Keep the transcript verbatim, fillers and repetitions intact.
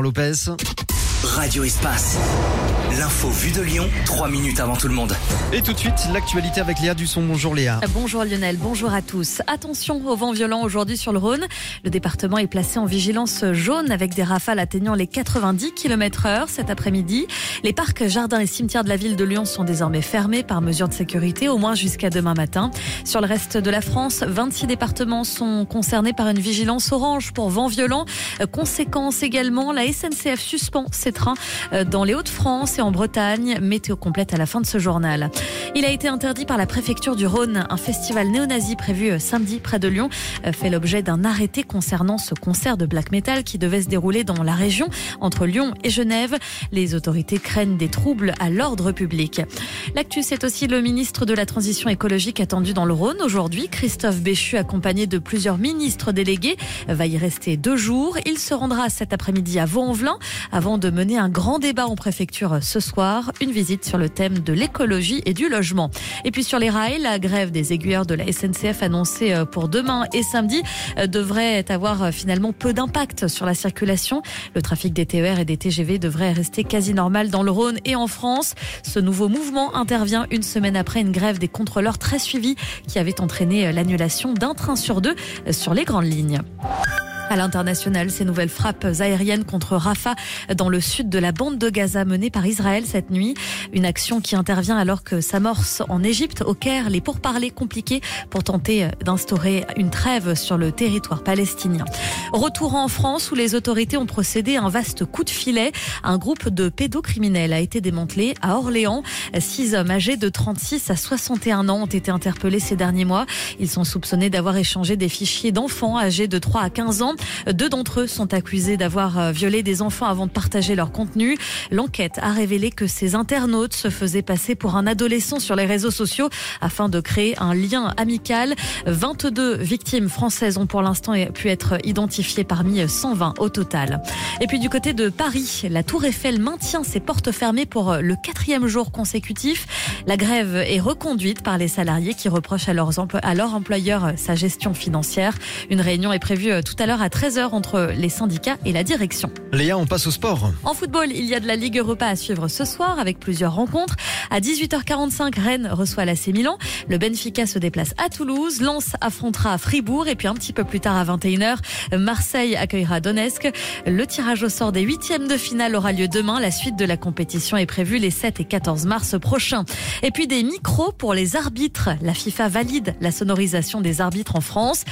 Lopez. Radio Espace. L'info vue de Lyon, trois minutes avant tout le monde. Et tout de suite, l'actualité avec Léa Dusson. Bonjour Léa. Bonjour Lionel, bonjour à tous. Attention aux vents violents aujourd'hui sur le Rhône. Le département est placé en vigilance jaune avec des rafales atteignant les quatre-vingt-dix kilomètres heure cet après-midi. Les parcs, jardins et cimetières de la ville de Lyon sont désormais fermés par mesure de sécurité, au moins jusqu'à demain matin. Sur le reste de la France, vingt-six départements sont concernés par une vigilance orange pour vents violents. Conséquence également, la S N C F suspend ses trains dans les Hauts-de-France et en Bretagne. Météo complète à la fin de ce journal. Il a été interdit par la préfecture du Rhône. Un festival néo-nazi prévu samedi près de Lyon fait l'objet d'un arrêté concernant ce concert de black metal qui devait se dérouler dans la région entre Lyon et Genève. Les autorités craignent des troubles à l'ordre public. L'actu, c'est aussi le ministre de la Transition écologique attendu dans le Rhône aujourd'hui. Christophe Béchu, accompagné de plusieurs ministres délégués, va y rester deux jours. Il se rendra cet après-midi à Vaulx-en-Velin avant de mener un grand débat en préfecture ce soir, une visite sur le thème de l'écologie et du logement. Et puis sur les rails, la grève des aiguilleurs de la S N C F annoncée pour demain et samedi devrait avoir finalement peu d'impact sur la circulation. Le trafic des T E R et des T G V devrait rester quasi normal dans le Rhône et en France. Ce nouveau mouvement intervient une semaine après une grève des contrôleurs très suivie qui avait entraîné l'annulation d'un train sur deux sur les grandes lignes. À l'international, ces nouvelles frappes aériennes contre Rafah dans le sud de la bande de Gaza menées par Israël cette nuit. Une action qui intervient alors que s'amorce en Égypte, au Caire, les pourparlers compliqués pour tenter d'instaurer une trêve sur le territoire palestinien. Retour en France où les autorités ont procédé à un vaste coup de filet. Un groupe de pédocriminels a été démantelé à Orléans. Six hommes âgés de trente-six à soixante et un ans ont été interpellés ces derniers mois. Ils sont soupçonnés d'avoir échangé des fichiers d'enfants âgés de trois à quinze ans. Deux d'entre eux sont accusés d'avoir violé des enfants avant de partager leur contenu. L'enquête a révélé que ces internautes se faisaient passer pour un adolescent sur les réseaux sociaux afin de créer un lien amical. vingt-deux victimes françaises ont pour l'instant pu être identifiées parmi cent vingt au total. Et puis du côté de Paris, la Tour Eiffel maintient ses portes fermées pour le quatrième jour consécutif. La grève est reconduite par les salariés qui reprochent à, leurs empl- à leur employeur sa gestion financière. Une réunion est prévue tout à l'heure à à treize heures entre les syndicats et la direction. Léa, on passe au sport. En football, il y a de la Ligue Europa à suivre ce soir avec plusieurs rencontres. À dix-huit heures quarante-cinq, Rennes reçoit l'A C Milan. Le Benfica se déplace à Toulouse. Lens affrontera Fribourg. Et puis un petit peu plus tard à vingt et une heures, Marseille accueillera Donetsk. Le tirage au sort des huitièmes de finale aura lieu demain. La suite de la compétition est prévue les sept et quatorze mars prochains. Et puis des micros pour les arbitres. La FIFA valide la sonorisation des arbitres en France.